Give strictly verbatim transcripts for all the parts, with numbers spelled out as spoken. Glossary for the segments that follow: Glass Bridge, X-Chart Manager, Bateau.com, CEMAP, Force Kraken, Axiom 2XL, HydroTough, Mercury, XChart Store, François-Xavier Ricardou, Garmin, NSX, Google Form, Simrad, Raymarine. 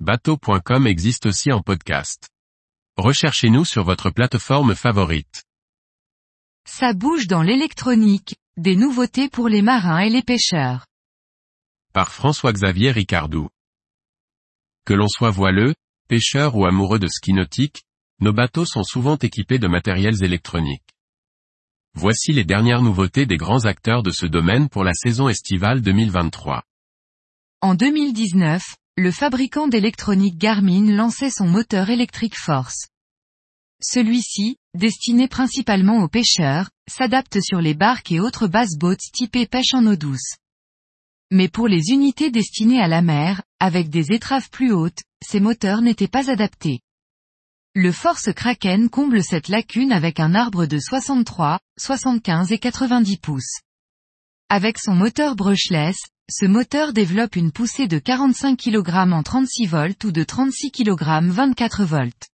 Bateau point com existe aussi en podcast. Recherchez-nous sur votre plateforme favorite. Ça bouge dans l'électronique, des nouveautés pour les marins et les pêcheurs. Par François-Xavier Ricardou. Que l'on soit voileux, pêcheur ou amoureux de ski nautique, nos bateaux sont souvent équipés de matériels électroniques. Voici les dernières nouveautés des grands acteurs de ce domaine pour la saison estivale deux mille vingt-trois. En deux mille dix-neuf, le fabricant d'électronique Garmin lançait son moteur électrique Force. Celui-ci, destiné principalement aux pêcheurs, s'adapte sur les barques et autres bass-boats typés pêche en eau douce. Mais pour les unités destinées à la mer, avec des étraves plus hautes, ces moteurs n'étaient pas adaptés. Le Force Kraken comble cette lacune avec un arbre de soixante-trois, soixante-quinze et quatre-vingt-dix pouces. Avec son moteur brushless, ce moteur développe une poussée de quarante-cinq kilogrammes en trente-six volts ou de trente-six kilogrammes vingt-quatre volts.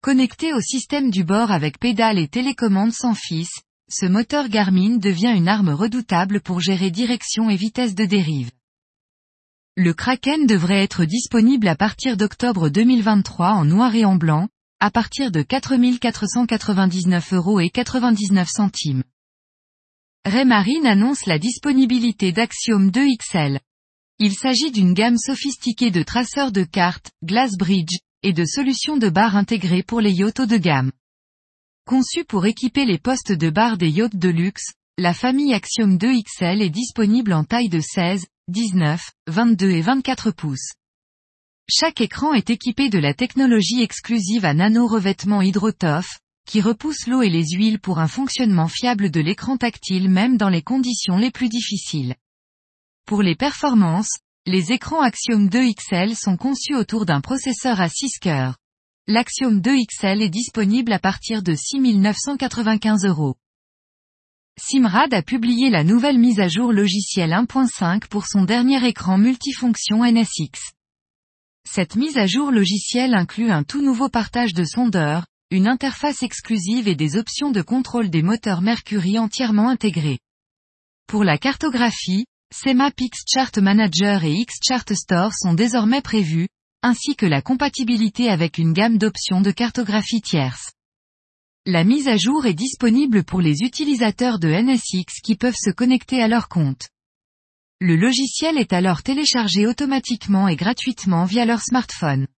Connecté au système du bord avec pédale et télécommande sans fils, ce moteur Garmin devient une arme redoutable pour gérer direction et vitesse de dérive. Le Kraken devrait être disponible à partir d'octobre deux mille vingt-trois en noir et en blanc, à partir de quatre mille quatre cent quatre-vingt-dix-neuf euros et quatre-vingt-dix-neuf centimes. Raymarine annonce la disponibilité d'Axiom deux X L. Il s'agit d'une gamme sophistiquée de traceurs de cartes, Glass Bridge, et de solutions de barres intégrées pour les yachts haut de gamme. Conçue pour équiper les postes de barres des yachts de luxe, la famille Axiom deux X L est disponible en taille de seize, dix-neuf, vingt-deux et vingt-quatre pouces. Chaque écran est équipé de la technologie exclusive à nano-revêtement HydroTough, qui repousse l'eau et les huiles pour un fonctionnement fiable de l'écran tactile même dans les conditions les plus difficiles. Pour les performances, les écrans Axiom deux X L sont conçus autour d'un processeur à six cœurs. L'Axiom deux X L est disponible à partir de six mille neuf cent quatre-vingt-quinze euros. Simrad a publié la nouvelle mise à jour logicielle un point cinq pour son dernier écran multifonction N S X. Cette mise à jour logicielle inclut un tout nouveau partage de sondeurs, une interface exclusive et des options de contrôle des moteurs Mercury entièrement intégrées. Pour la cartographie, CEMAP X-Chart Manager et XChart Store sont désormais prévus, ainsi que la compatibilité avec une gamme d'options de cartographie tierce. La mise à jour est disponible pour les utilisateurs de N S X qui peuvent se connecter à leur compte. Le logiciel est alors téléchargé automatiquement et gratuitement via leur smartphone.